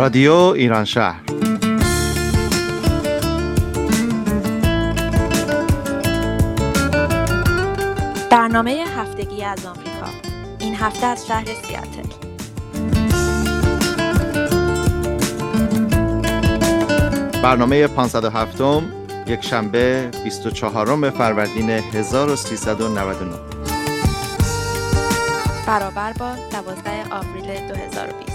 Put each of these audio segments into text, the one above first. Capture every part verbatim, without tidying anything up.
رادیو ایران شهر. برنامه هفتگی از آمریکا، این هفته از شهر سیاتل. برنامه پانصد و هفت، یک شنبه بیست و چهارم فروردین هزار و سیصد و نود و نه، برابر با دوازده آوریل دو هزار و بیست.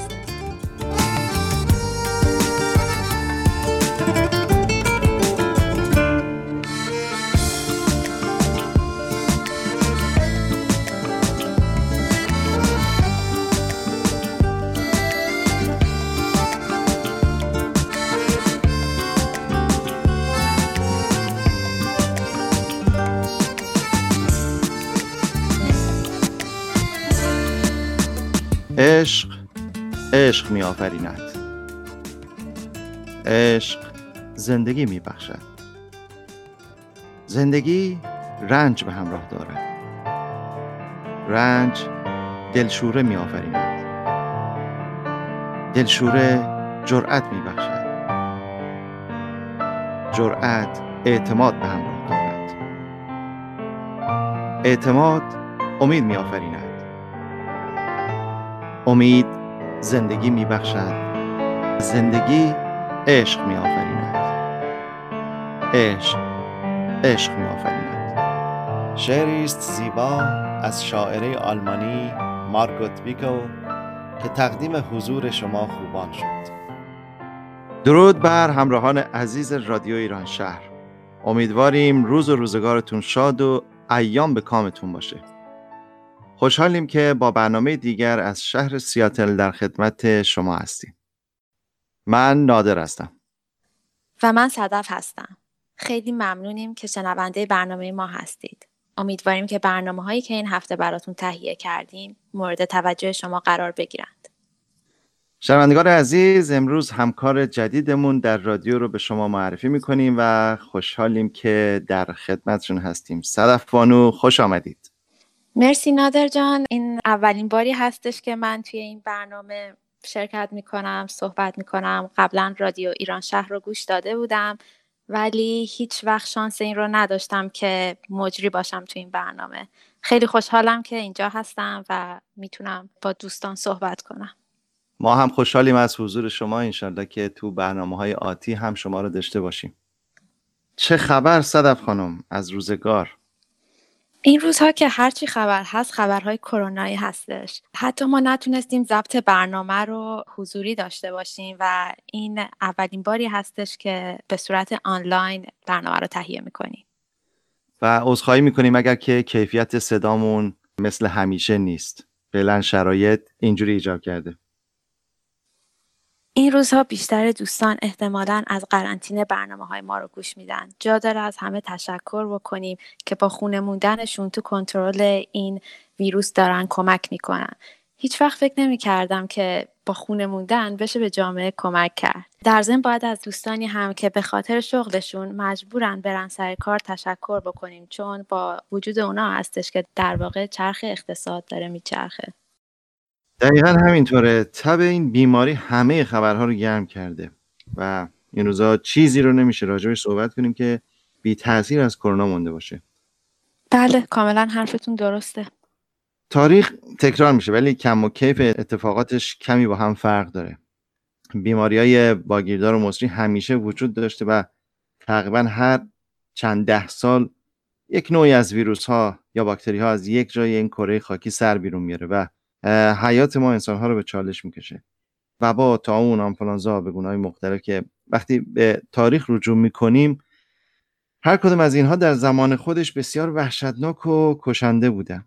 عشق عشق می آفریند، عشق زندگی می بخشد، زندگی رنج به همراه دارد، رنج دلشوره می آفریند، دلشوره جرأت می بخشد، جرأت اعتماد به همراه دارد، اعتماد امید می آفریند، امید زندگی می بخشد، زندگی عشق می آفریند، عشق عشق می آفریند. شعریست زیبا از شاعره آلمانی مارگوت بیکو که تقدیم حضور شما خوبان شد. درود بر همراهان عزیز رادیو ایران شهر. امیدواریم روز و روزگارتون شاد و ایام به کامتون باشه. خوشحالیم که با برنامه دیگر از شهر سیاتل در خدمت شما هستیم. من نادر هستم. و من صدف هستم. خیلی ممنونیم که شنونده برنامه ما هستید. امیدواریم که برنامه‌هایی که این هفته براتون تهیه کردیم مورد توجه شما قرار بگیرند. شنوندگان عزیز، امروز همکار جدیدمون در رادیو رو به شما معرفی می‌کنیم و خوشحالیم که در خدمتشون هستیم. صدف بانو، خوش آمدید. مرسی نادر جان، این اولین باری هستش که من توی این برنامه شرکت میکنم، صحبت میکنم. قبلا رادیو ایران شهر رو گوش داده بودم ولی هیچ وقت شانس این رو نداشتم که مجری باشم توی این برنامه. خیلی خوشحالم که اینجا هستم و میتونم با دوستان صحبت کنم. ما هم خوشحالیم از حضور شما، انشالله که تو برنامه‌های آتی هم شما رو داشته باشیم. چه خبر صدف خانم از روزگار؟ این روزها که هرچی خبر هست خبرهای کرونایی هستش. حتی ما نتونستیم ضبط برنامه رو حضوری داشته باشیم و این اولین باری هستش که به صورت آنلاین برنامه رو تهیه میکنیم. و عذرخواهی میکنیم اگر که کیفیت صدامون مثل همیشه نیست. فعلا شرایط اینجوری ایجاب کرده. این روزها بیشتر دوستان احتمالاً از قرنطینه برنامه‌های ما رو گوش میدن. جا داره از همه تشکر بکنیم که با خونه موندنشون تو کنترل این ویروس دارن کمک میکنن. هیچ وقت فکر نمیکردم که با خونه موندن بشه به جامعه کمک کرد. در ضمن باید از دوستانی هم که به خاطر شغلشون مجبورن برن سر کار تشکر بکنیم، چون با وجود اونا هستش که در واقع چرخ اقتصاد داره میچرخه. دقیقا همینطوره. تب این بیماری همه خبرها رو گرم کرده و این روزا چیزی رو نمیشه راجعش صحبت کنیم که بی تاثیر از کرونا مونده باشه. بله کاملا حرفتون درسته. تاریخ تکرار میشه ولی کم و کیف اتفاقاتش کمی با هم فرق داره. بیماری‌های باگیردار و مصری همیشه وجود داشته و تقریبا هر چند ده سال یک نوعی از ویروس‌ها یا باکتری‌ها از یک جای این کره خاکی سر بیرون میاره و حیات ما انسان‌ها رو به چالش میکشه. وبا، طاعون، آنفولانزا به گونه‌های مختلف که وقتی به تاریخ رجوع میکنیم هر کدوم از اینها در زمان خودش بسیار وحشتناک و کشنده بودن.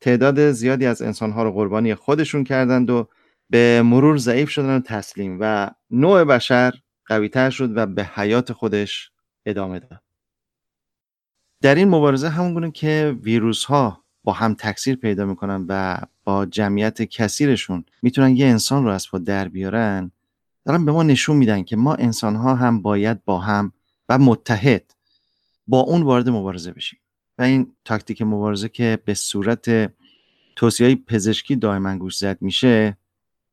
تعداد زیادی از انسان‌ها رو قربانی خودشون کردند و به مرور ضعیف شدن و تسلیم و نوع بشر قوی‌تر شد و به حیات خودش ادامه داد. در این مبارزه همونگونه که ویروس‌ها با هم تکثیر پیدا میکنن و با جمعیت کثیرشون میتونن یه انسان رو از پا در بیارن، دارن به ما نشون میدن که ما انسان‌ها هم باید با هم و متحد با اون وارد مبارزه بشیم. و این تاکتیک مبارزه که به صورت توصیه‌های پزشکی دائما گوشزد میشه،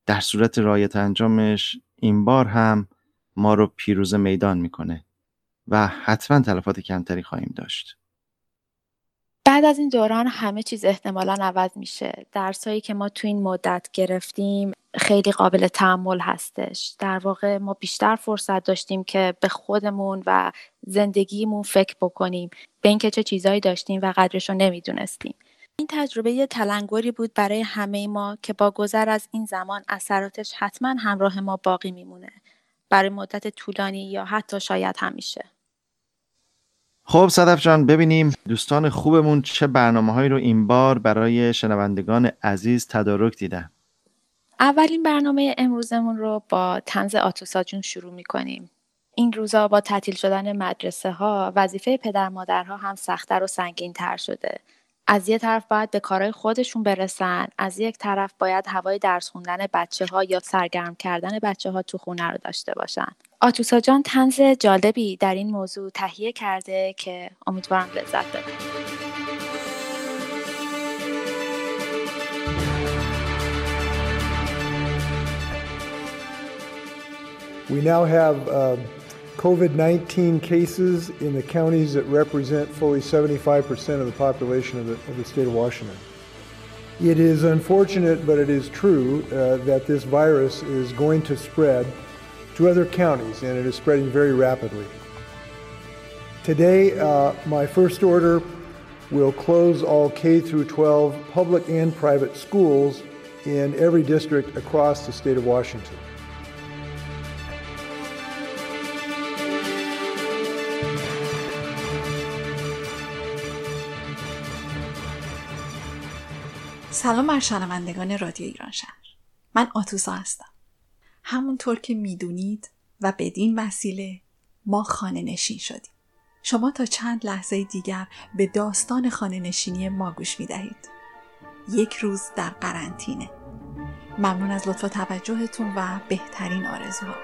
در صورت رعایت انجامش این بار هم ما رو پیروز میدان میکنه و حتما تلفات کمتری خواهیم داشت. بعد از این دوران همه چیز احتمالاً عوض میشه. درسایی که ما تو این مدت گرفتیم خیلی قابل تأمل هستش. در واقع ما بیشتر فرصت داشتیم که به خودمون و زندگیمون فکر بکنیم، به این که چه چیزایی داشتیم و قدرش رو نمیدونستیم. این تجربه یه تلنگری بود برای همه ما که با گذر از این زمان اثراتش حتما همراه ما باقی میمونه، برای مدت طولانی یا حتی شاید همیشه. خب صدف جان، ببینیم دوستان خوبمون چه برنامه‌هایی رو این بار برای شنوندگان عزیز تدارک دیدن. اولین برنامه امروزمون رو با طنز آتوسا جون شروع می‌کنیم. این روزا با تعطیل شدن مدرسه‌ها وظیفه پدر مادرها هم سخت‌تر و سنگین‌تر شده. از یه طرف باید به کارهای خودشون برسن، از یک طرف باید هوای درس خوندن بچه‌ها یا سرگرم کردن بچه‌ها تو خونه رو داشته باشن. آتوسا جان طنز جالبی در این موضوع تهیه کرده که امیدوارم لذت ببرید. We now have uh, COVID nineteen cases in the counties that represent fully seventy-five percent of the population of the, of the state of Washington. It is unfortunate, but it is true uh, that this virus is going to spread to other counties, and it is spreading very rapidly. Today, uh, my first order will close all K through twelve public and private schools in every district across the state of Washington. سلام بر شنوندگان رادیو ایران شهر. من آتوسا هستم. همونطور که میدونید و بدین وسیله ما خانه نشین شدیم. شما تا چند لحظه دیگر به داستان خانه نشینی ما گوش میدهید. یک روز در قرنطینه. ممنون از لطف توجهتون و بهترین آرزوها.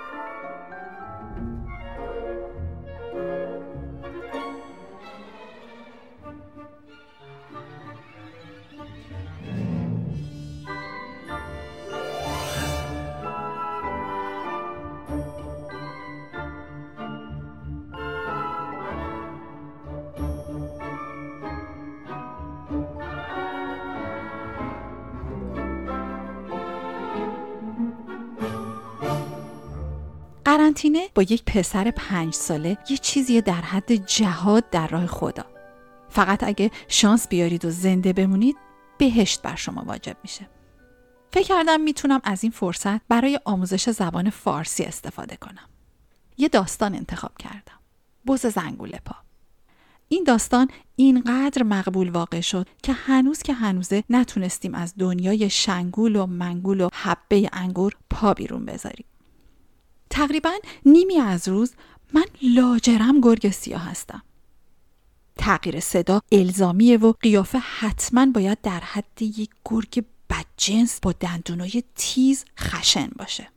قرنطینه با یک پسر پنج ساله یه چیزیه در حد جهاد در راه خدا. فقط اگه شانس بیارید و زنده بمونید بهشت بر شما واجب میشه. فکر کردم میتونم از این فرصت برای آموزش زبان فارسی استفاده کنم. یه داستان انتخاب کردم. بز زنگوله پا. این داستان اینقدر مقبول واقع شد که هنوز که هنوزه نتونستیم از دنیای شنگول و منگول و حبه انگور پا بیرون بذاریم. تقریباً نیمی از روز من لاجرم گرگ سیاه هستم. تغییر صدا الزامیه و قیافه حتماً باید در حد یک گرگ بدجنس با دندونای تیز خشن باشه.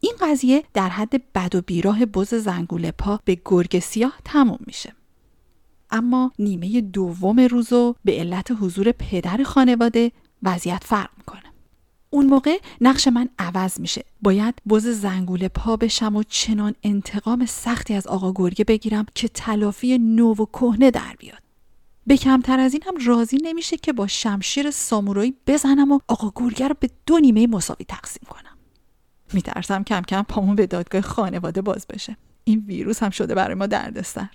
این قضیه در حد بد و بیراه بز زنگوله پا به گرگ سیاه تموم میشه. اما نیمه دوم روزو به علت حضور پدر خانواده وضعیت فرق میکنه. اون موقع نقش من عوض میشه. باید بز زنگوله پا بشم و چنان انتقام سختی از آقا گرگه بگیرم که تلافی نو و کهنه در بیاد. به کمتر از این هم راضی نمیشه که با شمشیر سامورایی بزنم و آقا گرگه رو به دو نیمه مساوی تقسیم کنم. میترسم کم کم پامون به دادگاه خانواده باز بشه. این ویروس هم شده برای ما دردسر.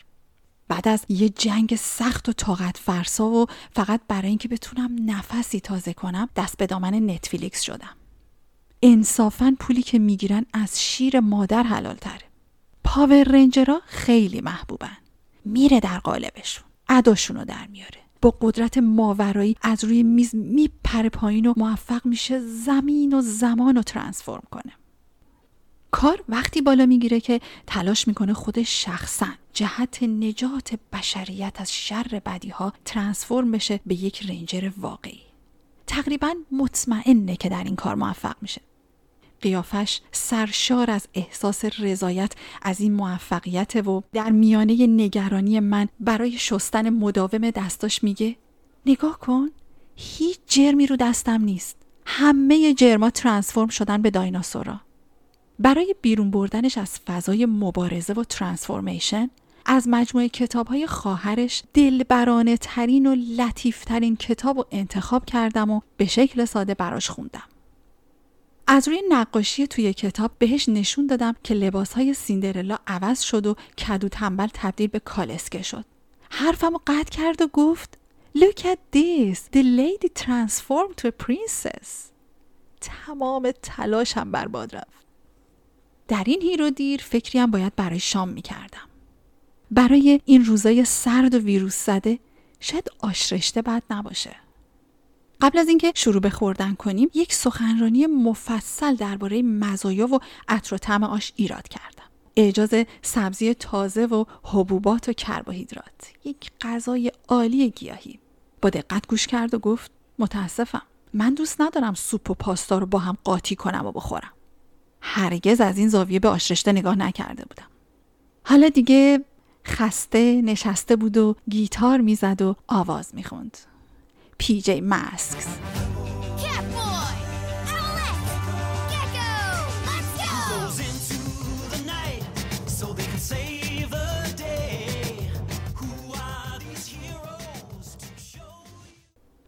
بعد از یه جنگ سخت و طاقت فرسا و فقط برای اینکه بتونم نفسی تازه کنم دست به دامن نتفلیکس شدم. انصافاً پولی که میگیرن از شیر مادر حلال تره. پاور رنجرها خیلی محبوبن. میره در قالبشون. اداشونو در میاره. با قدرت ماورایی از روی میز میپره پایین و موفق میشه زمین و زمانو ترانسفورم کنه. کار وقتی بالا میگیره که تلاش میکنه خودش شخصاً جهت نجات بشریت از شر بدیها ترانسفورم بشه به یک رنجر واقعی. تقریباً مطمئنه که در این کار موفق میشه. قیافش سرشار از احساس رضایت از این موفقیت و در میانه نگرانی من برای شستن مداوم دستاش میگه نگاه کن، هیچ جرمی رو دستم نیست. همه جرما ترانسفورم شدن به دایناسورا. برای بیرون بردنش از فضای مبارزه و ترانسفورمیشن، از مجموعه کتاب‌های خواهرش دلبرانه ترین و لطیف‌ترین کتاب رو انتخاب کردم و به شکل ساده براش خوندم. از روی نقاشی توی کتاب بهش نشون دادم که لباس‌های سیندرلا عوض شد و کدو تنبل تبدیل به کالسکه شد. حرفمو قطع کرد و گفت Look at this, the lady transformed to a princess. تمام تلاشم برباد رفت. در این هیر و دیر فکریم باید برای شام می‌کردم. برای این روزای سرد و ویروس زده شاید آش رشته بد نباشه. قبل از اینکه شروع به خوردن کنیم یک سخنرانی مفصل درباره مزایا و عطر و طعم آش ایراد کردم. اجازه سبزی تازه و حبوبات و کربوهیدرات، یک غذای عالی گیاهی. با دقت گوش کرد و گفت متاسفم، من دوست ندارم سوپ و پاستا رو با هم قاطی کنم و بخورم. هرگز از این زاویه به آش رشته نگاه نکرده بودم. حالا دیگه خسته نشسته بود و گیتار میزد و آواز میخوند. پی جی ماسکس،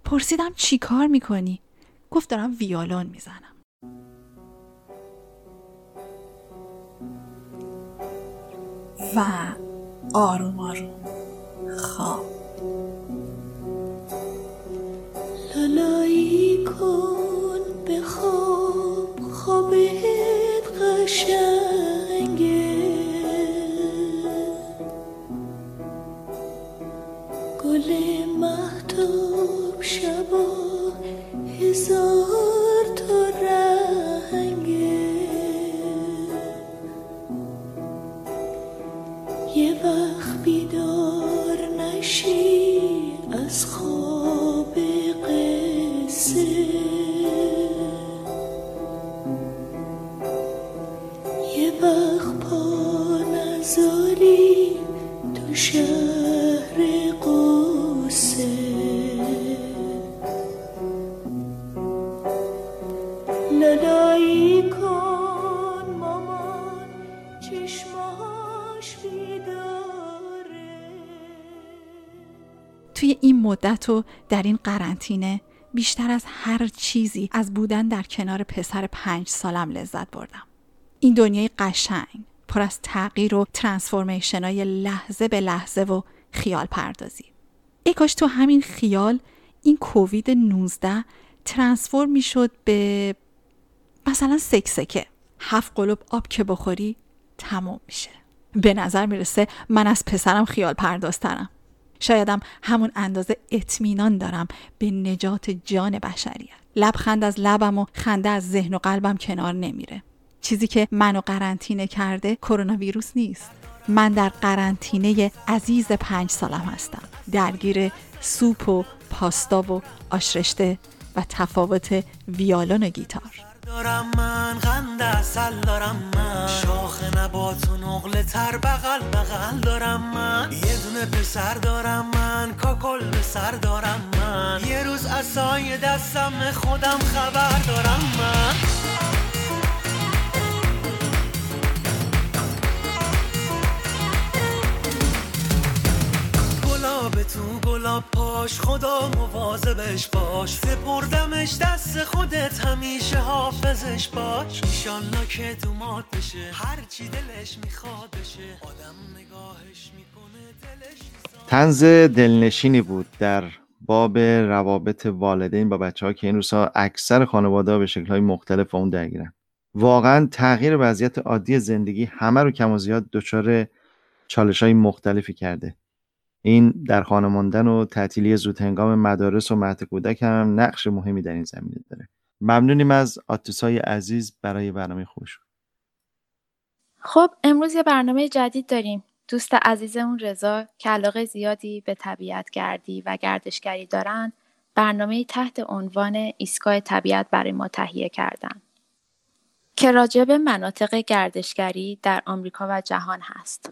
پرسیدم چی کار میکنی؟ گفت دارم ویولون میزنم. و آروم آروم خواب لالایی کن به خواب، خوابت قشنگه، گل مهتاب شبا هزار تا رنگه، یه وقت بیدار نشی از خواب قصه، یه وقت پا نذاری تو شهر قصه، لالایی کن مامان چشماش بیداره. توی این مدت و در این قرنطینه بیشتر از هر چیزی از بودن در کنار پسر پنج سالم لذت بردم. این دنیای قشنگ پر از تغییر و ترانسفورمیشن‌های لحظه به لحظه و خیال پردازی. ای کاش تو همین خیال این کووید نوزده ترانسفورم میشد به مثلا سکسکه، هفت قلوب آب که بخوری تمام میشه. به نظر میرسه من از پسرم خیال پردازترم. شایدم همون اندازه اطمینان دارم به نجات جان بشریت. لبخند از لبم و خنده از ذهن و قلبم کنار نمیره. چیزی که منو قرنطینه کرده کرونا ویروس نیست. من در قرنطینه عزیز پنج سالم هستم، درگیر سوپ و پاستا و آشرشته و تفاوت ویالون و گیتار. دارم من قند اصل دارم، من شاخ نبات و نقل تر بغل بغل دارم، من یه دونه پسر دارم، من کاکل به سر دارم، من یه روز اصای دستم خودم خبر دارم، من گلاب تو گلاب پاش، خدا مواظبش باش، سپردمش دست خودت همیشه حافظش باش، انشالله که دومات بشه هرچی دلش میخواد بشه، آدم نگاهش میکنه دلش میسا... طنز دلنشینی بود در باب روابط والدین با بچه ها که این روزها اکثر خانواده ها به شکلهای مختلف اون درگیرن. واقعا تغییر وضعیت عادی زندگی همه رو کم و زیاد دچار چالش های مختلفی کرده. این در خانه ماندن و تعطیلی زود هنگام مدارس و مهد کودک هم نقش مهمی در این زمینه داره. ممنونیم از آتوسای عزیز برای برنامه خوش. خب امروز یه برنامه جدید داریم. دوست عزیزمون رضا که علاقه زیادی به طبیعت گردی و گردشگری دارن، برنامه تحت عنوان ایستگاه طبیعت برای ما تهیه کردن که راجع به مناطق گردشگری در آمریکا و جهان هست.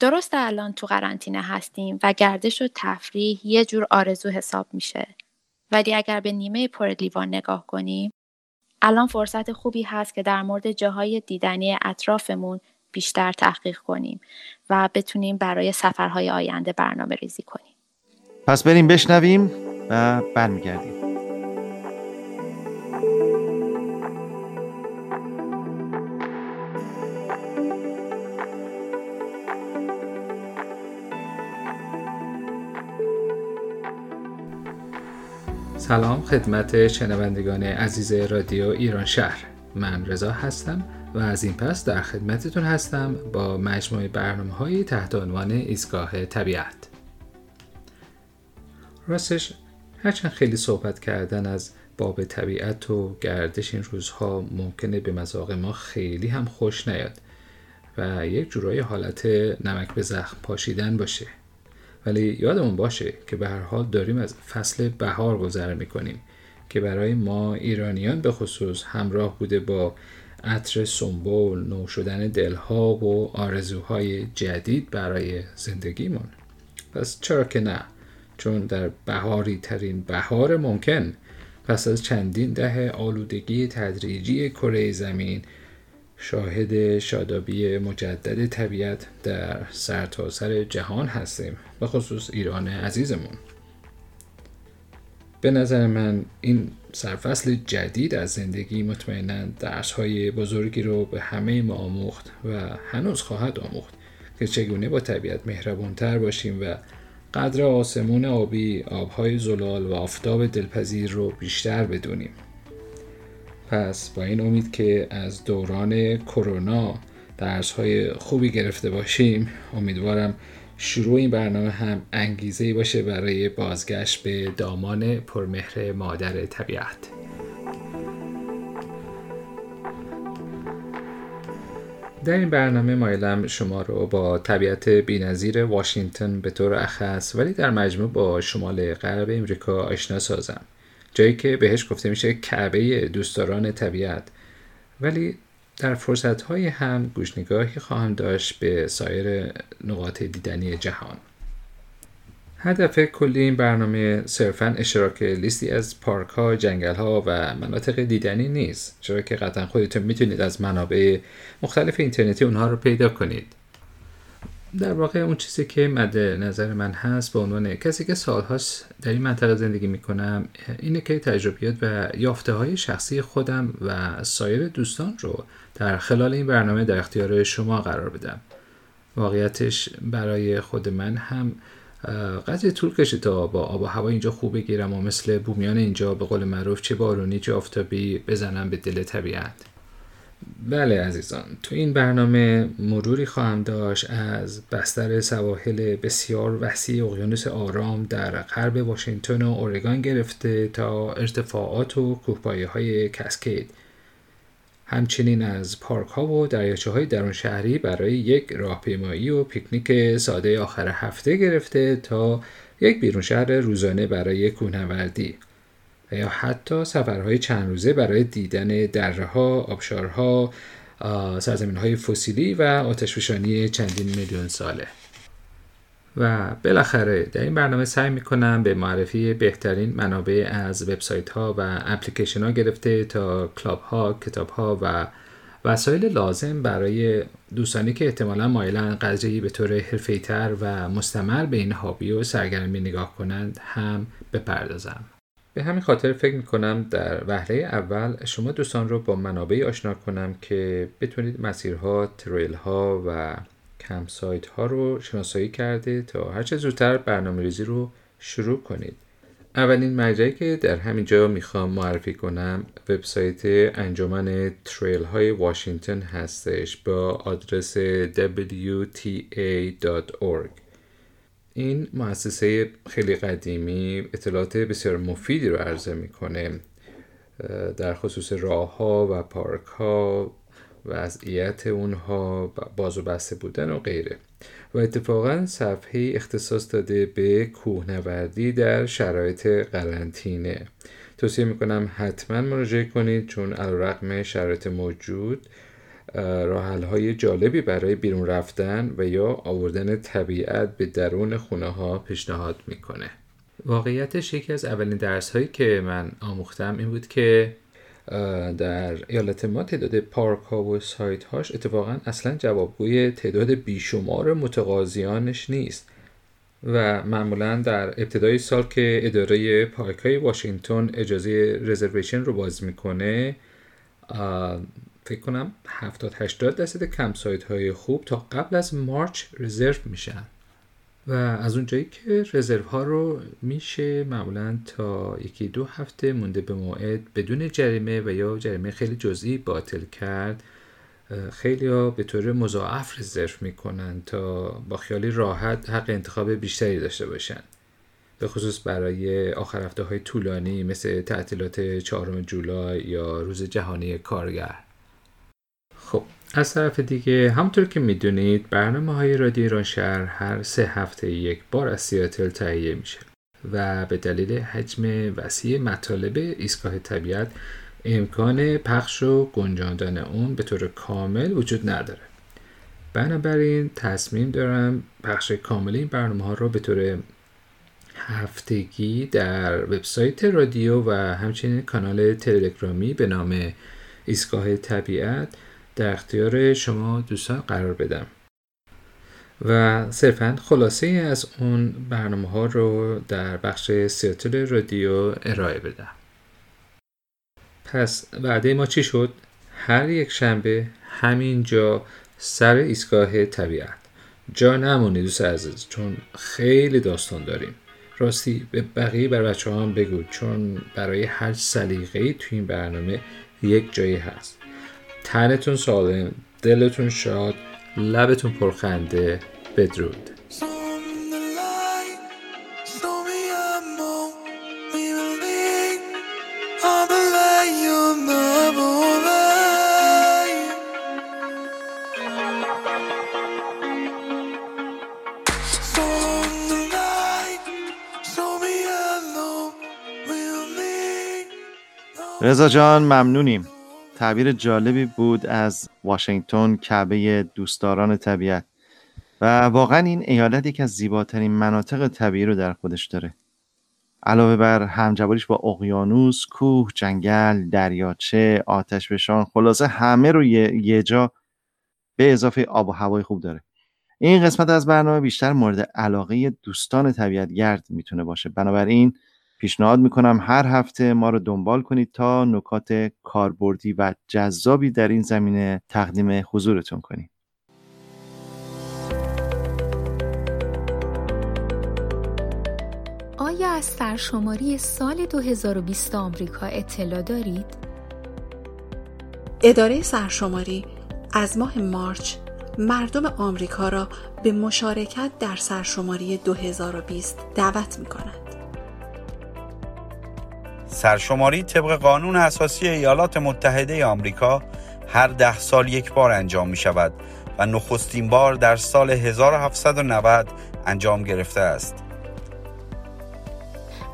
درسته الان تو قرنطینه هستیم و گردش و تفریح یه جور آرزو حساب میشه ولی اگر به نیمه پر لیوان نگاه کنیم، الان فرصت خوبی هست که در مورد جاهای دیدنی اطرافمون بیشتر تحقیق کنیم و بتونیم برای سفرهای آینده برنامه ریزی کنیم. پس بریم بشنویم و برمیگردیم. سلام خدمت شنوندگان عزیز رادیو ایران شهر. من رضا هستم و از این پس در خدمتتون هستم با مجموعه برنامه‌های تحت عنوان ایستگاه طبیعت. راستش هرچند خیلی صحبت کردن از باب طبیعت و گردش این روزها ممکنه به مذاق ما خیلی هم خوش نیاد و یک جورایی حالت نمک به زخم پاشیدن باشه، ولی یادمون باشه که به هر حال داریم از فصل بهار گذر میکنیم که برای ما ایرانیان به خصوص همراه بوده با عطر سنبل، نو شدن دلها و آرزوهای جدید برای زندگیمون. پس چرا که نه، چون در بهاری ترین بهار ممکن پس از چندین دهه آلودگی تدریجی کره زمین شاهد شادابی مجدد طبیعت در سرتاسر جهان هستیم، به خصوص ایران عزیزمون. به نظر من این سرفصل جدید از زندگی مطمئناً درس‌های بزرگی رو به همه ما آموخت و هنوز خواهد آموخت که چگونه با طبیعت مهربان‌تر باشیم و قدر آسمون آبی، آب‌های زلال و آفتاب دلپذیر رو بیشتر بدونیم. پس با این امید که از دوران کرونا درس‌های خوبی گرفته باشیم، امیدوارم شروع این برنامه هم انگیزه‌ای باشه برای بازگشت به دامان پرمهر مادر طبیعت. در این برنامه مایلم شما رو با طبیعت بی‌نظیر واشنگتن به طور اخص، ولی در مجموع با شمال غرب امریکا آشنا سازم، جایی که بهش گفته میشه کعبه دوستداران طبیعت، ولی در فرصت‌های هم گوشنگاهی خواهم داشت به سایر نقاط دیدنی جهان. هدف کلی این برنامه صرفاً اشتراک لیستی از پارک‌ها، جنگل‌ها و مناطق دیدنی نیست، چرا که قطعاً خودتون میتونید از منابع مختلف اینترنتی اونها رو پیدا کنید. در واقع اون چیزی که مد نظر من هست به عنوان کسی که سال‌هاست در این منطقه زندگی می‌کنم اینه که تجربیات و یافته‌های شخصی خودم و سایر دوستان رو در خلال این برنامه در اختیار شما قرار بدم. واقعیتش برای خود من هم قضیه طول کشید تا با آب و هوا اینجا خوب بگیرم و مثل بومیان اینجا به قول معروف چه بارونی چه آفتابی بزنم به دل طبیعت. بله عزیزان، تو این برنامه مروری خواهم داشت از بستر سواحل بسیار وسیع اقیانوس آرام در غرب واشنگتن و اورگان گرفته تا ارتفاعات و کوهپایه‌های کاسکید، همچنین از پارک‌ها و دریاچه‌های درون شهری برای یک راهپیمایی و پیکنیک ساده آخر هفته گرفته تا یک بیرون شهر روزانه برای کوهنوردی یا حتی سفرهای چند روزه برای دیدن دره‌ها، آبشارها، سرزمین‌های فسیلی و آتشفشانی چندین میلیون ساله. و بالاخره در این برنامه سعی می‌کنم به معرفی بهترین منابع از وبسایت‌ها و اپلیکیشن‌ها گرفته تا کلاب‌ها، کتاب‌ها و وسایل لازم برای دوستانی که احتمالاً مایلن قضیه‌ای به طور حرفه‌ای‌تر و مستمر به این هابی و سرگرمی نگاه کنند هم بپردازم. به همین خاطر فکر میکنم در وهله اول شما دوستان رو با منابعی آشنا کنم که بتونید مسیرها، تریلها و کمپ سایت ها رو شناسایی کرده تا هرچه زودتر برنامه ریزی رو شروع کنید. اولین مرجعی که در همینجا میخوام معرفی کنم وبسایت انجمن تریل های واشنگتن هستش با آدرس دبلیو تی ای دات اورگ. این مؤسسه خیلی قدیمی اطلاعات بسیار مفیدی رو عرضه میکنه در خصوص راه‌ها و پارک‌ها، وضعیت اونها، باز و بسته بودن و غیره، و اتفاقاً صفحه اختصاص داده به کوهنوردی در شرایط قرنطینه. توصیه میکنم حتما مراجعه کنید، چون علیرغم شرایط موجود راه‌حل‌های جالبی برای بیرون رفتن و یا آوردن طبیعت به درون خونه‌ها پیشنهاد می‌کنه. واقعیتش یکی از اولین درس‌هایی که من آموختم این بود که در ایالت ما تعداد پارک ها و سایت هاش اتفاقا اصلا جوابگوی تعداد بیشمار متقاضیانش نیست و معمولا در ابتدای سال که اداره پارک های واشنگتن اجازه رزرویشن رو باز میکنه فکر کنم هفتاد هشتاد درصد کمپ سایت های خوب تا قبل از مارچ رزرو میشن و از اونجایی که رزرو ها رو میشه معمولا تا یکی دو هفته مونده به موعد بدون جریمه و یا جریمه خیلی جزئی باطل کرد، خیلی ها به طور مضاعف رزرو میکنن تا با خیالی راحت حق انتخاب بیشتری داشته باشن، به خصوص برای آخر هفته های طولانی مثل تعطیلات چهارم جولای یا روز جهانی کارگر. خب از طرف دیگه همونطور که میدونید برنامه‌های رادیو ایران شهر هر سه هفته یک بار از سیاتل تهیه میشه و به دلیل حجم وسیع مطالب ایستگاه طبیعت امکان پخش و گنجاندن اون به طور کامل وجود نداره. بنابراین تصمیم دارم پخش کامل این برنامه‌ها رو به طور هفتگی در وبسایت رادیو و همچنین کانال تلگرامی به نام ایستگاه طبیعت در اختیار شما دوستان قرار بدم و صرفاً خلاصه از اون برنامه ها رو در بخش سیاتل رادیو ارائه بدم. پس وعده ما چی شد؟ هر یک شنبه همینجا سر ایستگاه طبیعت جا نمونید دوست عزیز، چون خیلی داستان داریم. راستی به بقیه بر بچه ها هم بگو، چون برای هر سلیقه‌ای توی این برنامه یک جایی هست. تنتون سالم، دلتون شاد، لبتون پرخنده. بدرود. رضا جان ممنونیم. تعبیر جالبی بود از واشنگتن، کعبه دوستداران طبیعت، و واقعا این ایالت یکی از زیباترین مناطق طبیعی رو در خودش داره. علاوه بر همجوارش با اقیانوس، کوه، جنگل، دریاچه، آتش فشان، خلاصه همه رو یه, یه جا به اضافه آب و هوای خوب داره. این قسمت از برنامه بیشتر مورد علاقه دوستان طبیعت گرد میتونه باشه، بنابراین پیشنهاد میکنم هر هفته ما رو دنبال کنید تا نکات کاربردی و جذابی در این زمینه تقدیم حضورتون کنیم. آیا از سرشماری سال دو هزار و بیست آمریکا اطلاع دارید؟ اداره سرشماری از ماه مارچ مردم آمریکا را به مشارکت در سرشماری دو هزار و بیست دعوت میکند. سرشماری طبق قانون اساسی ایالات متحده آمریکا هر ده سال یک بار انجام می شود و نخستین بار در سال هزار و هفتصد و نود انجام گرفته است.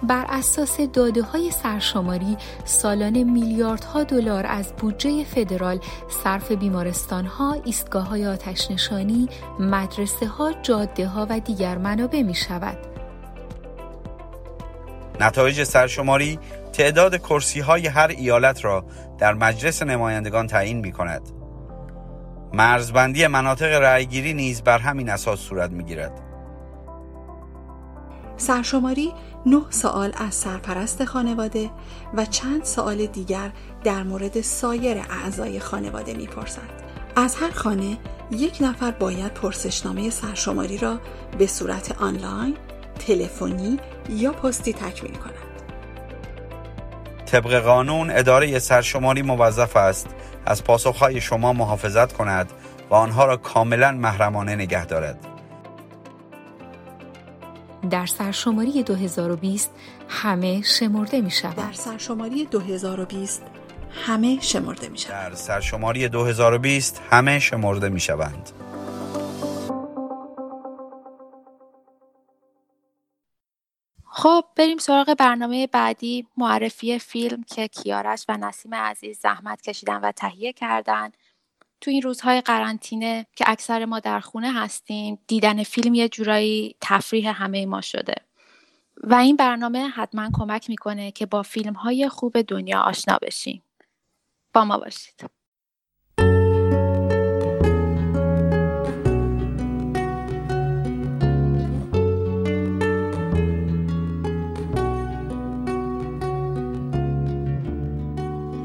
بر اساس داده‌های سرشماری سالانه میلیاردها دلار از بودجه فدرال صرف بیمارستان‌ها، ایستگاه‌های آتش‌نشانی، مدرسه‌ها، جاده‌ها و دیگر منابع می شود. نتایج سرشماری تعداد کرسی‌های هر ایالت را در مجلس نمایندگان تعیین می‌کند. مرزبندی مناطق رأی‌گیری نیز بر همین اساس صورت می‌گیرد. سرشماری نه سوال از سرپرست خانواده و چند سوال دیگر در مورد سایر اعضای خانواده می‌پرسد. از هر خانه یک نفر باید پرسشنامه سرشماری را به صورت آنلاین، تلفنی یا پستی تکمیل کنند. طبق قانون اداره سرشماری موظف است از پاسخهای شما محافظت کند و آنها را کاملا محرمانه نگه دارد. در سرشماری دو هزار و بیست همه شمرده می شود. در سرشماری دو هزار و بیست همه شمرده می شود. در سرشماری دو هزار و بیست همه شمرده می شوند. خب بریم سراغ برنامه بعدی، معرفی فیلم که کیارش و نسیم عزیز زحمت کشیدن و تهیه کردن. تو این روزهای قرنطینه که اکثر ما در خونه هستیم، دیدن فیلم یه جورایی تفریح همه ما شده. و این برنامه حتما کمک میکنه که با فیلم‌های خوب دنیا آشنا بشیم. با ما باشید.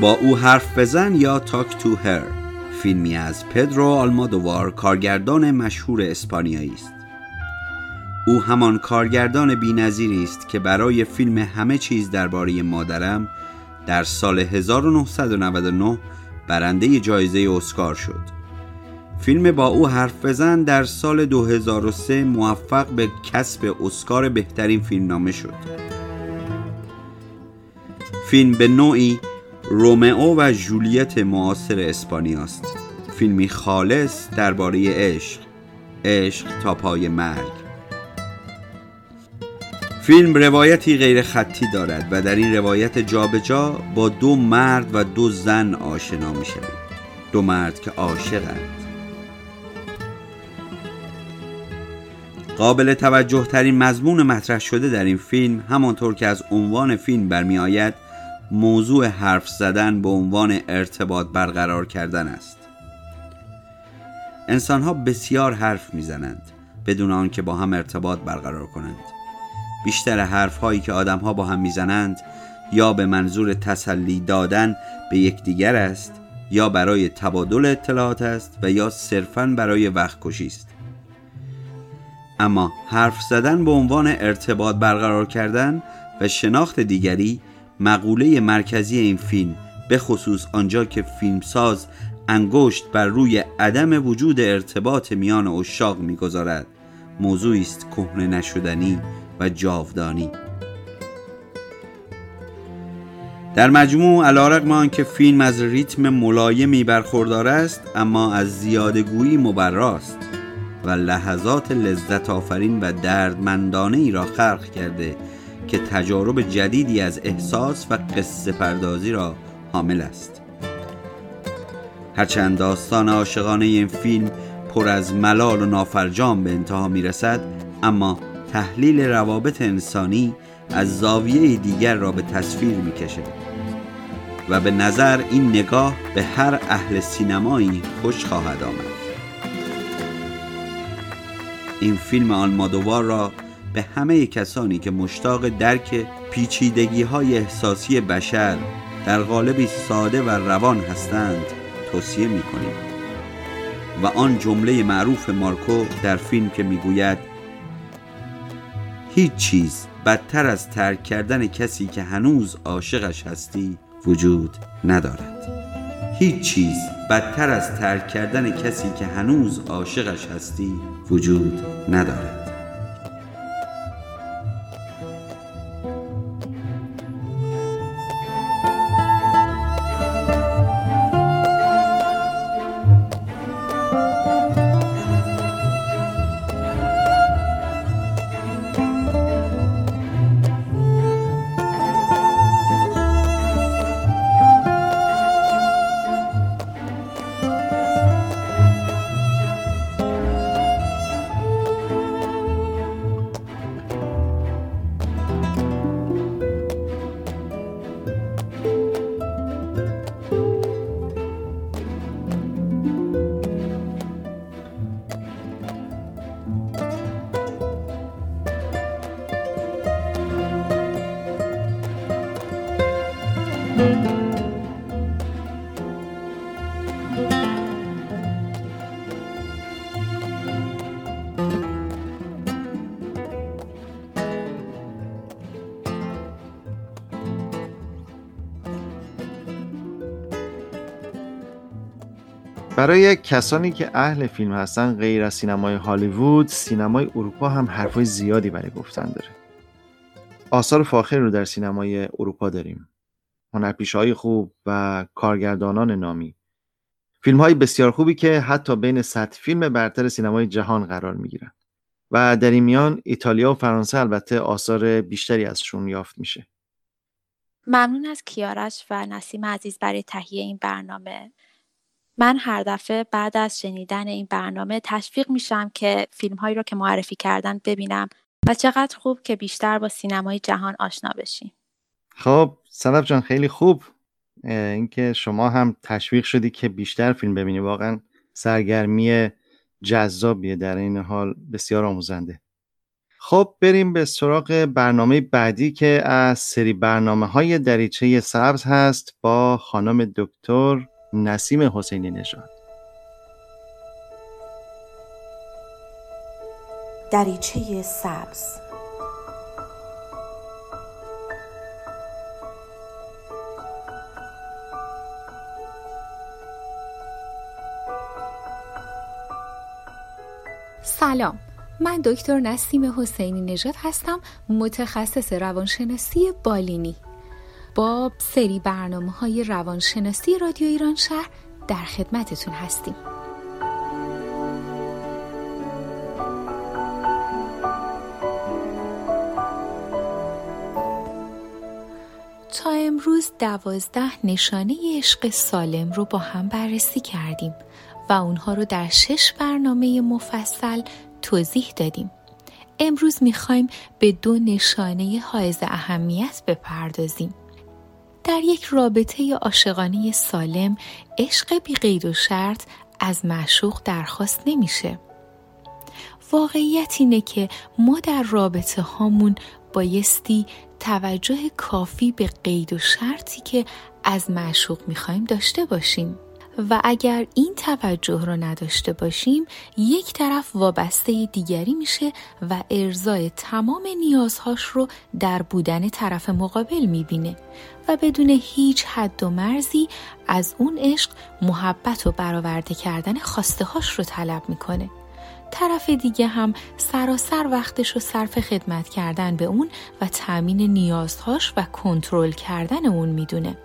با او حرف بزن یا Talk to Her، فیلمی از پدرو آلمادوار، کارگردان مشهور اسپانیایی است. او همان کارگردان بی‌نظیری است که برای فیلم همه چیز درباره مادرم در سال هزار و نهصد و نود و نه برنده جایزه اسکار شد. فیلم با او حرف بزن در سال دو هزار و سه موفق به کسب اسکار بهترین فیلمنامه شد. فیلم به نوعی رومئو و جولیت معاصر اسپانیا است. فیلمی خالص درباره عشق، عشق تا پای مرگ. فیلم روایتی غیر خطی دارد و در این روایت جابجا با دو مرد و دو زن آشنا می‌شویم. دو مرد که عاشقند. قابل توجه ترین مضمون مطرح شده در این فیلم، همانطور که از عنوان فیلم برمی آید، موضوع حرف زدن به عنوان ارتباط برقرار کردن است. انسان‌ها بسیار حرف می‌زنند بدون آنکه با هم ارتباط برقرار کنند. بیشتر حرف‌هایی که آدم‌ها با هم می‌زنند یا به منظور تسلی دادن به یکدیگر است، یا برای تبادل اطلاعات است و یا صرفاً برای وقت کشی است. اما حرف زدن به عنوان ارتباط برقرار کردن و شناخت دیگری، مقوله مرکزی این فیلم، به خصوص آنجا که فیلمساز انگشت بر روی عدم وجود ارتباط میان عشاق می‌گذارد، موضوعی است کهنه نشدنی و جاودانی. در مجموع، علیرغم آنکه فیلم از ریتم ملایمی برخوردار است، اما از زیادگویی مبرا است و لحظات لذت آفرین و دردمندانه‌ای را خلق کرده که تجارب جدیدی از احساس و قصه پردازی را حامل است. هرچند داستان عاشقانه این فیلم پر از ملال و نافرجام به انتها می رسد، اما تحلیل روابط انسانی از زاویه دیگر را به تصویر می کشد و به نظر این نگاه به هر اهل سینمایی خوش خواهد آمد. این فیلم آلمادوار را به همه کسانی که مشتاق درک پیچیدگی‌های احساسی بشر در قالبی ساده و روان هستند توصیه می‌کنیم. و آن جمله معروف مارکو در فیلم که می‌گوید هیچ چیز بدتر از ترک کردن کسی که هنوز عاشقش هستی وجود ندارد. هیچ چیز بدتر از ترک کردن کسی که هنوز عاشقش هستی وجود ندارد. برای کسانی که اهل فیلم هستن غیر از سینمای هالیوود، سینمای اروپا هم حرفای زیادی برای گفتن داره. آثار فاخر رو در سینمای اروپا داریم، هنرپیشه‌های خوب و کارگردانان نامی، فیلم‌های بسیار خوبی که حتی بین صد فیلم برتر سینمای جهان قرار می‌گیرن و در این میان ایتالیا و فرانسه البته آثار بیشتری ازشون یافت میشه. ممنون از کیارش و نسیم عزیز برای تهیه این برنامه. من هر دفعه بعد از شنیدن این برنامه تشویق میشم که فیلم‌هایی رو که معرفی کردن ببینم و چقدر خوب که بیشتر با سینمای جهان آشنا بشیم. خب صدف جان، خیلی خوب اینکه شما هم تشویق شدی که بیشتر فیلم ببینی. واقعا سرگرمی جذابیه، در این حال بسیار آموزنده. خب بریم به سراغ برنامه بعدی که از سری برنامه‌های دریچه سبز هست با خانم دکتر نسیم حسینی نجات. دریچه سبز. سلام، من دکتر نسیم حسینی نجات هستم، متخصص روانشناسی بالینی. با سری برنامه‌های روانشناسی رادیو ایران شهر در خدمتتون هستیم. تا امروز دوازده نشانه عشق سالم رو با هم بررسی کردیم و اونها رو در شش برنامه مفصل توضیح دادیم. امروز میخوایم به دو نشانه حائز اهمیت بپردازیم. در یک رابطه عاشقانه سالم، عشق بی قید و شرط از معشوق درخواست نمیشه. واقعیت اینه که ما در رابطه هامون بایستی توجه کافی به قید و شرطی که از معشوق میخوایم داشته باشیم و اگر این توجه رو نداشته باشیم، یک طرف وابسته دیگری میشه و ارضای تمام نیازهاش رو در بودن طرف مقابل میبینه و بدون هیچ حد و مرزی از اون عشق محبت و برآورده کردن خواستهاش رو طلب میکنه. طرف دیگه هم سراسر وقتش رو صرف خدمت کردن به اون و تامین نیازهاش و کنترل کردن اون میدونه.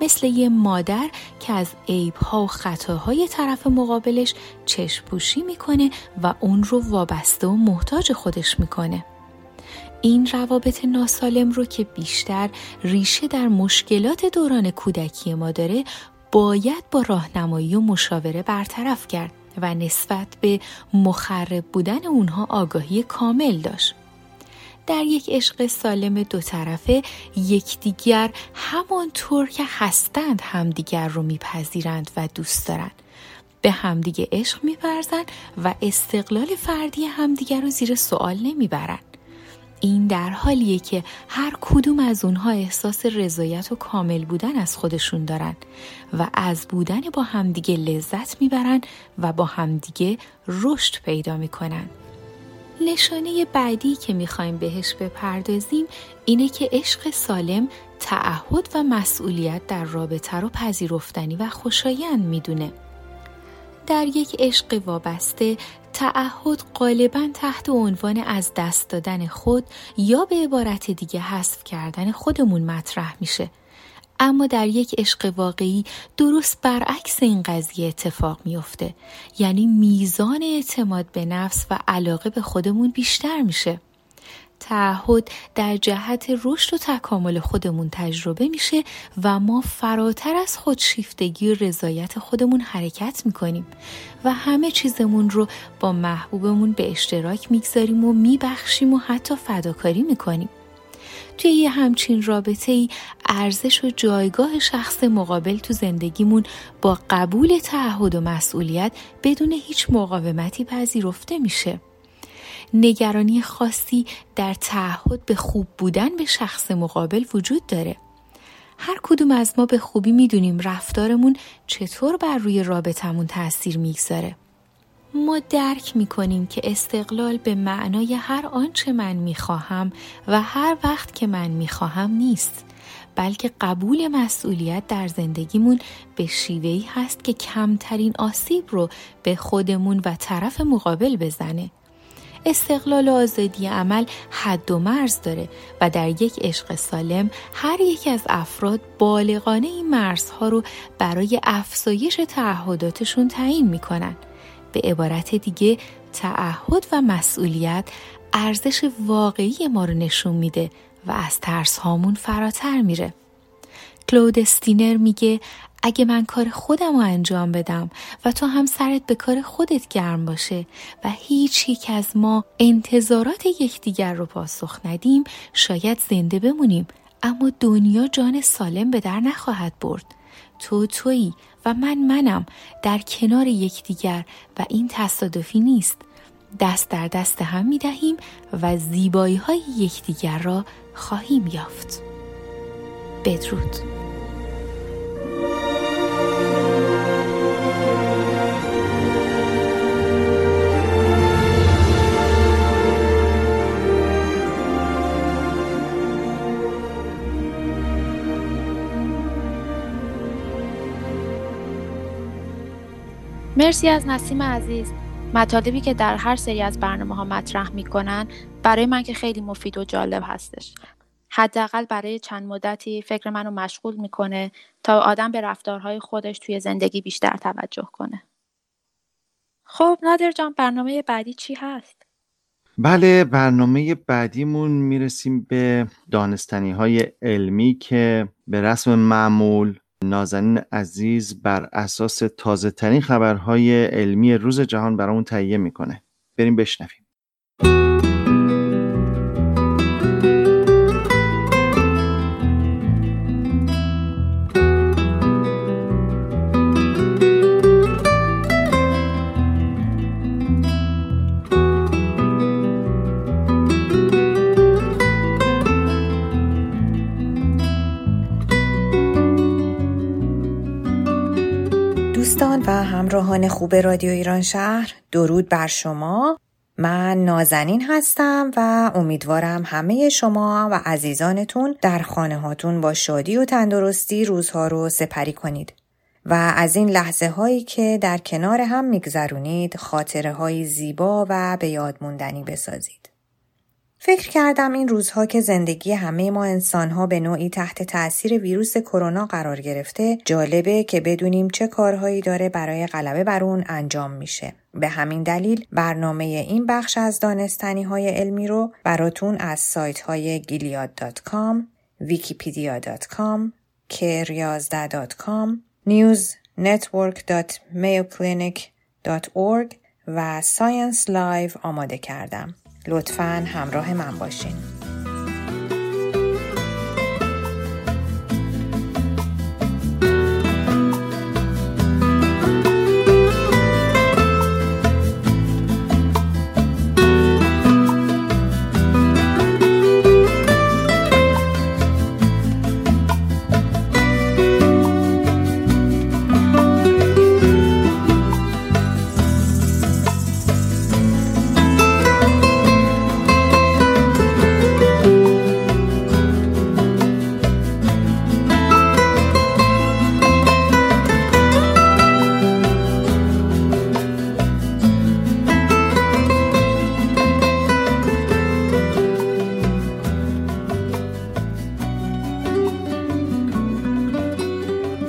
مثل یه مادر که از عیب‌ها و خطاهای طرف مقابلش چشم پوشی میکنه و اون رو وابسته و محتاج خودش میکنه. این روابط ناسالم رو که بیشتر ریشه در مشکلات دوران کودکی ما داره، باید با راهنمایی و مشاوره برطرف کرد و نسبت به مخرب بودن اونها آگاهی کامل داشت. در یک عشق سالم دو طرفه، یکدیگر همانطور که هستند همدیگر رو میپذیرند و دوست دارند، به همدیگه عشق می‌ورزند و استقلال فردی همدیگر رو زیر سوال نمیبرند. این در حالیه که هر کدوم از اونها احساس رضایت و کامل بودن از خودشون دارن و از بودن با همدیگه لذت میبرن و با همدیگه رشد پیدا میکنن. نشانه بعدی که میخوایم بهش بپردازیم اینه که عشق سالم تعهد و مسئولیت در رابطه رو پذیرفتنی و خوشایند میدونه. در یک عشق وابسته، تعهد غالباً تحت عنوان از دست دادن خود یا به عبارت دیگه حذف کردن خودمون مطرح میشه. اما در یک عشق واقعی درست برعکس این قضیه اتفاق میفته، یعنی میزان اعتماد به نفس و علاقه به خودمون بیشتر میشه. تعهد در جهت رشد و تکامل خودمون تجربه میشه و ما فراتر از خودشیفتگی و رضایت خودمون حرکت میکنیم و همه چیزمون رو با محبوبمون به اشتراک میگذاریم و میبخشیم و حتی فداکاری میکنیم. توی یه همچین رابطه‌ای ارزش و جایگاه شخص مقابل تو زندگیمون با قبول تعهد و مسئولیت بدون هیچ مقاومتی پذیرفته میشه. نگرانی خاصی در تعهد به خوب بودن به شخص مقابل وجود داره. هر کدوم از ما به خوبی میدونیم رفتارمون چطور بر روی رابطمون تأثیر میگذاره. ما درک میکنیم که استقلال به معنای هر آنچه من میخواهم و هر وقت که من میخواهم نیست، بلکه قبول مسئولیت در زندگیمون به شیوهی هست که کمترین آسیب رو به خودمون و طرف مقابل بزنه. استقلال و آزادی عمل حد و مرز داره و در یک عشق سالم هر یک از افراد بالغانه این مرزها رو برای افزایش تعهداتشون تعیین میکنن. به عبارت دیگه تعهد و مسئولیت ارزش واقعی ما رو نشون میده و از ترس هامون فراتر میره. کلود استینر میگه اگه من کار خودم رو انجام بدم و تو هم سرت به کار خودت گرم باشه و هیچ یک از ما انتظارات یکدیگر رو پاسخ ندیم، شاید زنده بمونیم اما دنیا جان سالم به در نخواهد برد. تو تویی و من منم، در کنار یکدیگر و این تصادفی نیست. دست در دست هم میدهیم و زیبایی های یکدیگر را خواهیم یافت. بدرود. مرسی از نسیم عزیز. مطالبی که در هر سری از برنامه ها مطرح می کنن برای من که خیلی مفید و جالب هستش. حداقل برای چند مدتی فکر منو مشغول می کنه تا آدم به رفتارهای خودش توی زندگی بیشتر توجه کنه. خب نادر جان، برنامه بعدی چی هست؟ بله، برنامه بعدیمون می رسیم به دانستنی های علمی که به رسم معمول نازنین عزیز بر اساس تازه ترین خبرهای علمی روز جهان برامون تهیه میکنه. بریم بشنویم. دوستان و همراهان خوب رادیو ایران شهر، درود بر شما. من نازنین هستم و امیدوارم همه شما و عزیزانتون در خانهاتون با شادی و تندرستی روزها رو سپری کنید و از این لحظه هایی که در کنار هم میگذرونید خاطره های زیبا و به یاد موندنی بسازید. فکر کردم این روزها که زندگی همه ما انسان‌ها به نوعی تحت تأثیر ویروس کرونا قرار گرفته، جالبه که بدونیم چه کارهایی داره برای غلبه بر اون انجام میشه. به همین دلیل برنامه این بخش از دانستنی‌های علمی رو براتون از سایت‌های گیلیاد دات کام، ویکیپیدیا دات کام، کریازده دات کام، نیوز نتورک دات میو کلینیک دات اورگ و ساینس لایو آماده کردم. لطفاً همراه من باشین.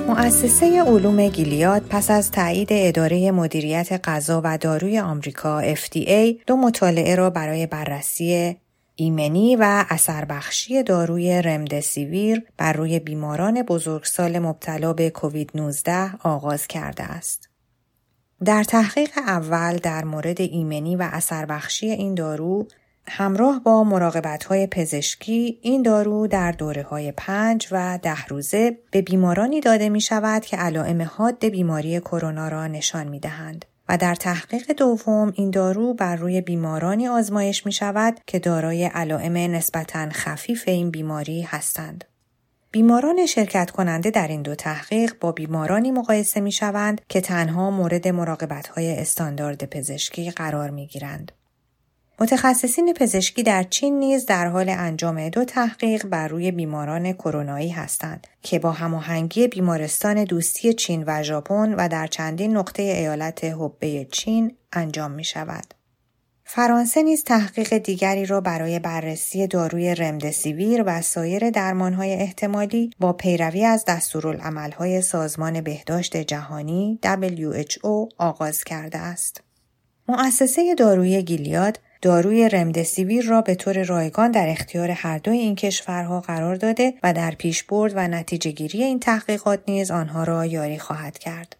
مؤسسه علوم گیلیاد پس از تایید اداره مدیریت غذا و داروی آمریکا اف دی ای دو مطالعه را برای بررسی ایمنی و اثر بخشی داروی رمدسیویر بر روی بیماران بزرگسال مبتلا به کووید نوزده آغاز کرده است. در تحقیق اول در مورد ایمنی و اثر بخشی این دارو، همراه با مراقبت‌های پزشکی، این دارو در دوره‌های پنج و ده روزه به بیمارانی داده می‌شود که علائم حاد بیماری کرونا را نشان می‌دهند و در تحقیق دوم این دارو بر روی بیمارانی آزمایش می‌شود که دارای علائم نسبتاً خفیف این بیماری هستند. بیماران شرکت کننده در این دو تحقیق با بیمارانی مقایسه می‌شوند که تنها مورد مراقبت‌های استاندارد پزشکی قرار می‌گیرند. متخصصین پزشکی در چین نیز در حال انجام دو تحقیق بر روی بیماران کرونایی هستند که با هماهنگی بیمارستان دوستی چین و ژاپن و در چندین نقطه ایالت هبه چین انجام می شود. فرانسه نیز تحقیق دیگری را برای بررسی داروی رمدسیویر و سایر درمان‌های احتمالی با پیروی از دستورالعمل‌های سازمان بهداشت جهانی دبلیو اچ او آغاز کرده است. مؤسسه داروی گیلیاد داروی رمدسیویر را به طور رایگان در اختیار هر دوی این کشورها قرار داده و در پیشبرد و نتیجه‌گیری این تحقیقات نیز آنها را یاری خواهد کرد.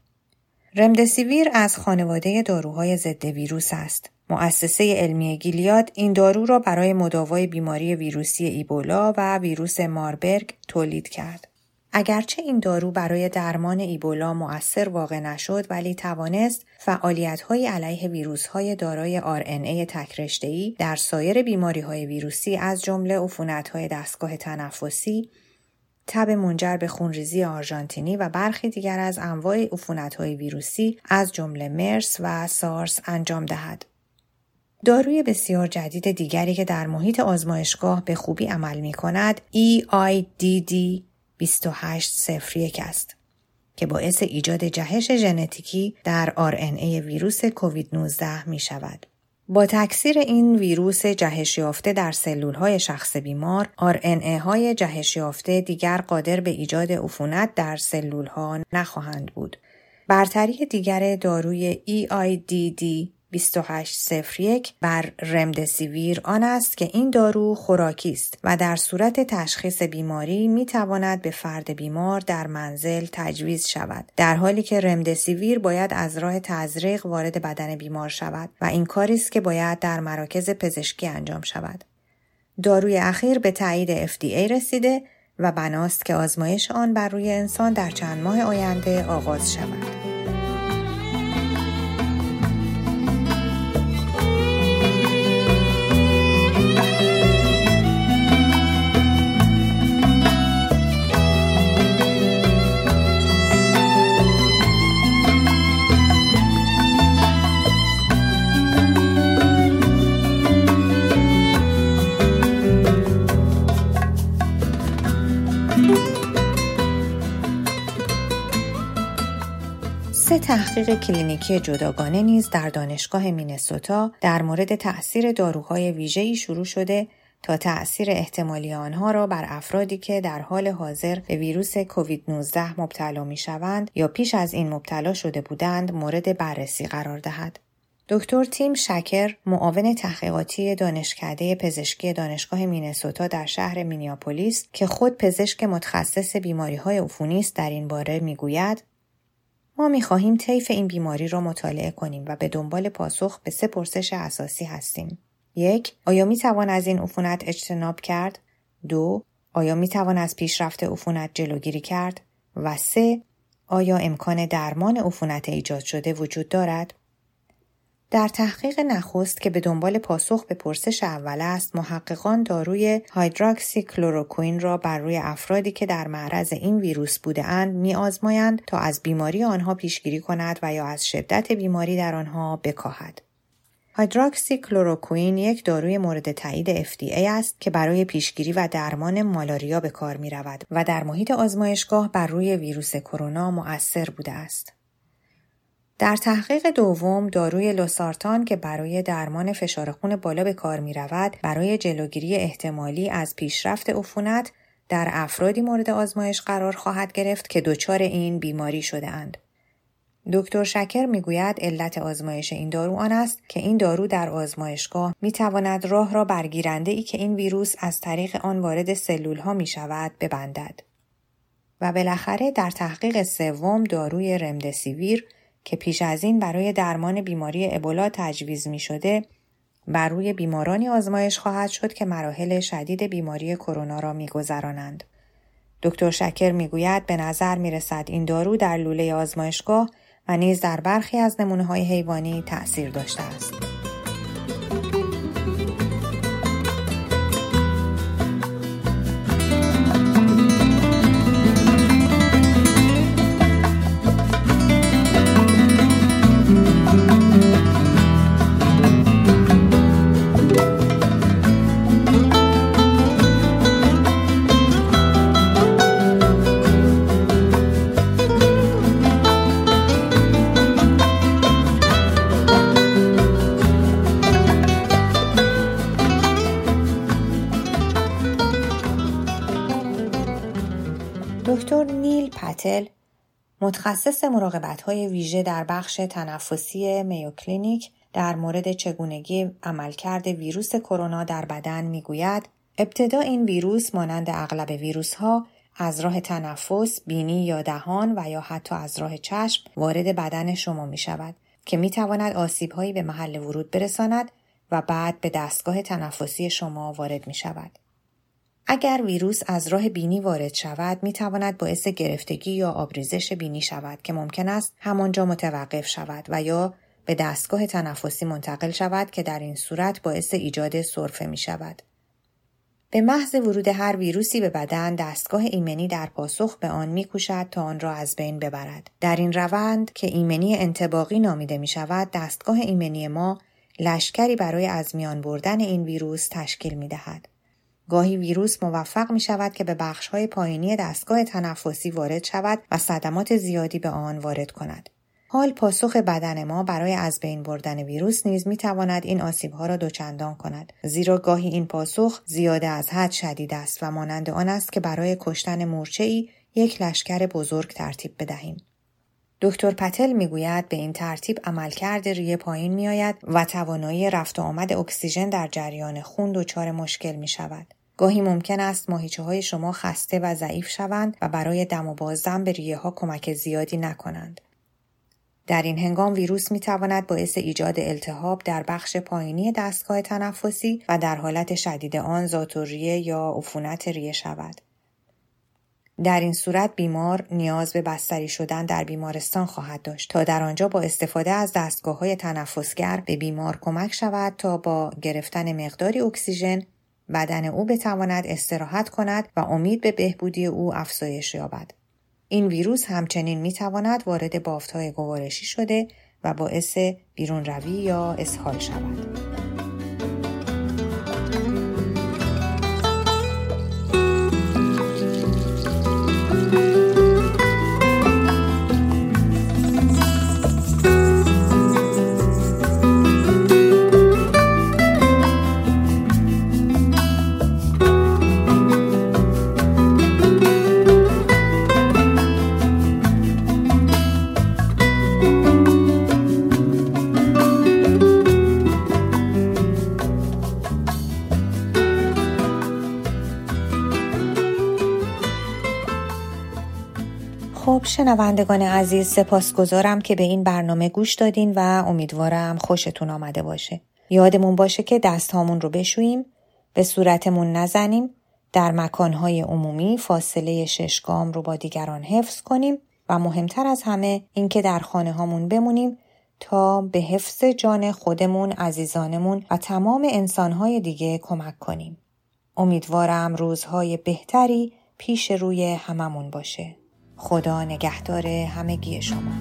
رمدسیویر از خانواده داروهای ضد ویروس است. مؤسسه علمی گیلیاد این دارو را برای مداوای بیماری ویروسی ایبولا و ویروس ماربرگ تولید کرد. اگرچه این دارو برای درمان ایبولا مؤثر واقع نشد ولی توانست فعالیت‌های علیه ویروس‌های دارای آر ان ای تک‌رشته‌ای در سایر بیماری‌های ویروسی از جمله عفونت‌های دستگاه تنفسی، تب منجر به خونریزی آرژانتینی و برخی دیگر از انواع عفونت‌های ویروسی از جمله مرس و سارس انجام دهد. داروی بسیار جدید دیگری که در محیط آزمایشگاه به خوبی عمل می کند ای آی دی دی بیست و هشت صفر یک است که باعث ایجاد جهش ژنتیکی در آر ان ای ویروس کووید نوزده می شود. با تکثیر این ویروس جهش یافته در سلولهای شخص بیمار، آر ان ای های جهش یافته دیگر قادر به ایجاد عفونت در سلولها نخواهند بود. برتری دیگر داروی ای آی دی دی بیست و هشت صفر یک بر رمدسیویر آن است که این دارو خوراکی است و در صورت تشخیص بیماری می تواند به فرد بیمار در منزل تجویز شود، در حالی که رمدسیویر باید از راه تزریق وارد بدن بیمار شود و این کاری است که باید در مراکز پزشکی انجام شود. داروی اخیر به تایید اف دی ای رسیده و بناست که آزمایش آن بر روی انسان در چند ماه آینده آغاز شود. تحقیق کلینیکی جداگانه نیز در دانشگاه مینسوتا در مورد تأثیر داروهای ویژه‌ای شروع شده تا تأثیر احتمالی آنها را بر افرادی که در حال حاضر به ویروس کووید نوزده مبتلا می‌شوند یا پیش از این مبتلا شده بودند مورد بررسی قرار دهد. دکتر تیم شکر، معاون تحقیقاتی دانشکده پزشکی دانشگاه مینسوتا در شهر مینیاپولیس که خود پزشک متخصص بیماری‌های عفونی است، در این باره می‌گوید: ما می‌خواهیم طیف این بیماری را مطالعه کنیم و به دنبال پاسخ به سه پرسش اساسی هستیم. یک، آیا می‌توان از این عفونت اجتناب کرد؟ دو، آیا می‌توان از پیشرفت عفونت جلوگیری کرد؟ و سه، آیا امکان درمان عفونت ایجاد شده وجود دارد؟ در تحقیق نخست که به دنبال پاسخ به پرسش اول است، محققان داروی هایدراکسی کلوروکوین را بر روی افرادی که در معرض این ویروس بوده‌اند می‌آزمایند تا از بیماری آنها پیشگیری کند و یا از شدت بیماری در آنها بکاهد. هایدراکسی کلوروکوین یک داروی مورد تایید اف دی ای است که برای پیشگیری و درمان مالاریا به کار می‌رود و در محیط آزمایشگاه بر روی ویروس کرونا مؤثر بوده است. در تحقیق دوم، داروی لسارتان که برای درمان فشار خون بالا به کار می رود، برای جلوگیری احتمالی از پیشرفت عفونت در افرادی مورد آزمایش قرار خواهد گرفت که دچار این بیماری شده اند. دکتر شکر می گوید علت آزمایش این دارو آن است که این دارو در آزمایشگاه می تواند راه را برگیرنده ای که این ویروس از طریق آن وارد سلول ها می شود ببندد. و بالاخره در تحقیق سوم، داروی رمدسیویر که پیش از این برای درمان بیماری ابولا تجویز می شده، بر روی بیمارانی آزمایش خواهد شد که مراحل شدید بیماری کرونا را می گذرانند. دکتر شکر می گوید به نظر می رسد این دارو در لوله آزمایشگاه و نیز در برخی از نمونه های حیوانی تأثیر داشته است. دکتر نیل پتل، متخصص مراقبت‌های ویژه در بخش تنفسی میو کلینیک، در مورد چگونگی عملکرد ویروس کرونا در بدن میگوید ابتدا این ویروس مانند اغلب ویروس‌ها از راه تنفس، بینی یا دهان و یا حتی از راه چشم وارد بدن شما می شود که می تواند آسیب‌هایی به محل ورود برساند و بعد به دستگاه تنفسی شما وارد می شود. اگر ویروس از راه بینی وارد شود می تواند باعث گرفتگی یا آبریزش بینی شود که ممکن است همانجا متوقف شود و یا به دستگاه تنفسی منتقل شود که در این صورت باعث ایجاد سرفه می شود. به محض ورود هر ویروسی به بدن، دستگاه ایمنی در پاسخ به آن می‌کوشد تا آن را از بین ببرد. در این روند که ایمنی انطباقی نامیده می‌شود، دستگاه ایمنی ما لشکری برای از میان بردن این ویروس تشکیل می‌دهد. گاهی ویروس موفق می‌شود که به بخش‌های پایینی دستگاه تنفسی وارد شود و صدمات زیادی به آن وارد کند. حال پاسخ بدن ما برای از بین بردن ویروس نیز میتواند این آسیب‌ها را دوچندان کند، زیرا گاهی این پاسخ زیاده از حد شدید است و مانند آن است که برای کشتن مورچه‌ای یک لشکر بزرگ ترتیب بدهیم. دکتر پتل میگوید به این ترتیب عملکرد ریه پایین میآید و توانایی رفت و آمد اکسیژن در جریان خون دچار مشکل میشود. گاهی ممکن است ماهیچه‌های شما خسته و ضعیف شوند و برای دم و بازدم به ریه‌ها کمک زیادی نکنند. در این هنگام ویروس می تواند باعث ایجاد التهاب در بخش پایینی دستگاه تنفسی و در حالت شدید آن ذات‌الریه یا عفونت ریه شود. در این صورت بیمار نیاز به بستری شدن در بیمارستان خواهد داشت تا در آنجا با استفاده از دستگاه‌های تنفسگر به بیمار کمک شود تا با گرفتن مقداری اکسیژن بدن او بتواند استراحت کند و امید به بهبودی او افزایش یابد. این ویروس همچنین میتواند وارد بافت‌های گوارشی شده و باعث بیرون روی یا اسهال شود. شنوندگان عزیز، سپاسگزارم که به این برنامه گوش دادین و امیدوارم خوشتون آمده باشه. یادمون باشه که دست هامون رو بشوییم، به صورتمون نزنیم، در مکانهای عمومی فاصله شش گام رو با دیگران حفظ کنیم و مهمتر از همه این که در خانه هامون بمونیم تا به حفظ جان خودمون، عزیزانمون و تمام انسانهای دیگه کمک کنیم. امیدوارم روزهای بهتری پیش روی هممون باشه. خدا نگهدار همگی شما.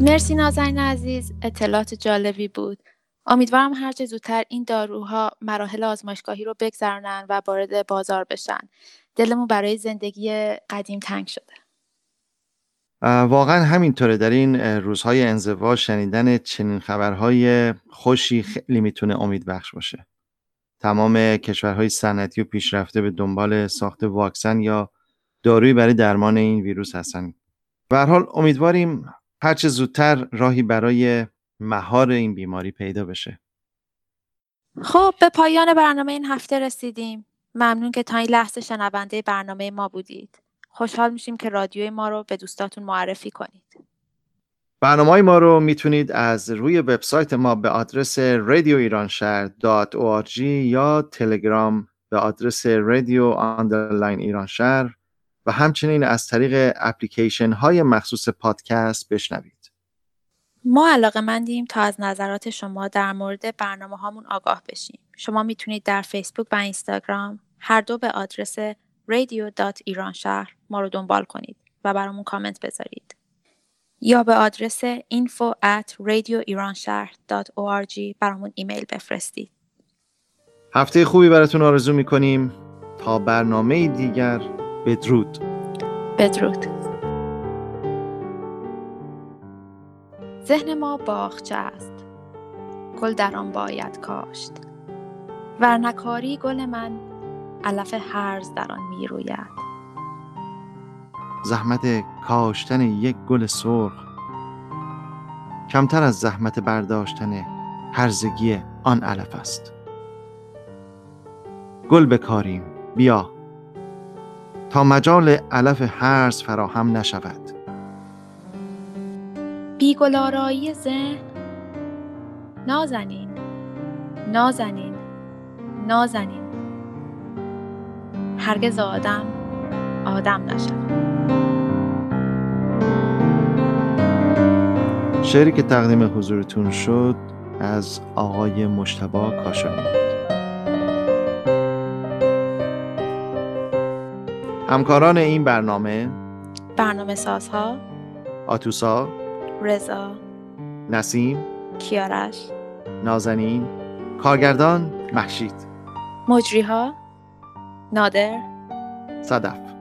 مرسی نازنین عزیز، اطلاعات جالبی بود. امیدوارم هر چه زودتر این داروها مراحل آزمایشگاهی رو بگذرونن و وارد بازار بشن. دلمون برای زندگی قدیم تنگ شده. واقعا همینطوره. در این روزهای انزوا شنیدن چنین خبرهای خوشی خیلی میتونه امید بخش باشه. تمام کشورهای صنعتی و پیشرفته به دنبال ساخت واکسن یا دارویی برای درمان این ویروس هستن. به هر حال امیدواریم هر چه زودتر راهی برای مهار این بیماری پیدا بشه. خب به پایان برنامه این هفته رسیدیم. ممنون که تا این لحظه شنونده برنامه ما بودید. خوشحال میشیم که رادیوی ما رو به دوستاتون معرفی کنید. برنامه‌های ما رو میتونید از روی وبسایت ما به آدرس رادیو ایران شهر دات او آر جی یا تلگرام به آدرس رادیو آندرلاین ایران شهر و همچنین از طریق اپلیکیشن های مخصوص پادکست بشنوید. ما علاقه‌مندیم تا از نظرات شما در مورد برنامه هامون آگاه بشیم. شما میتونید در فیسبوک و اینستاگرام هر دو به آدرس رادیو دات ایران شهر ما رو دنبال کنید و برامون کامنت بذارید. یا به آدرس اینفو ات رادیو ایران شهر دات او آر جی برامون ایمیل بفرستید. هفته خوبی براتون آرزو میکنیم. تا برنامه دیگر، بدرود. بدرود. ذهن ما باغچه است، گل در آن باید کاشت، ورنکاری گل من علف هرز در آن می روید. زحمت کاشتن یک گل سرخ کمتر از زحمت برداشتن هرزگی آن علف است. گل بکاریم، بیا تا مجال علف هرز فراهم نشود. بی گلارایی ذهن، نازنین، نازنین، نازنین، هرگز آدم آدم نشود. شعری که تقدیم حضورتون شد از آقای مشتاق کاشانی. همکاران این برنامه: برنامه سازها آتوسا، رضا، نسیم، کیارش، نازنین، کارگردان مهشید، مجریها نادر، صدف.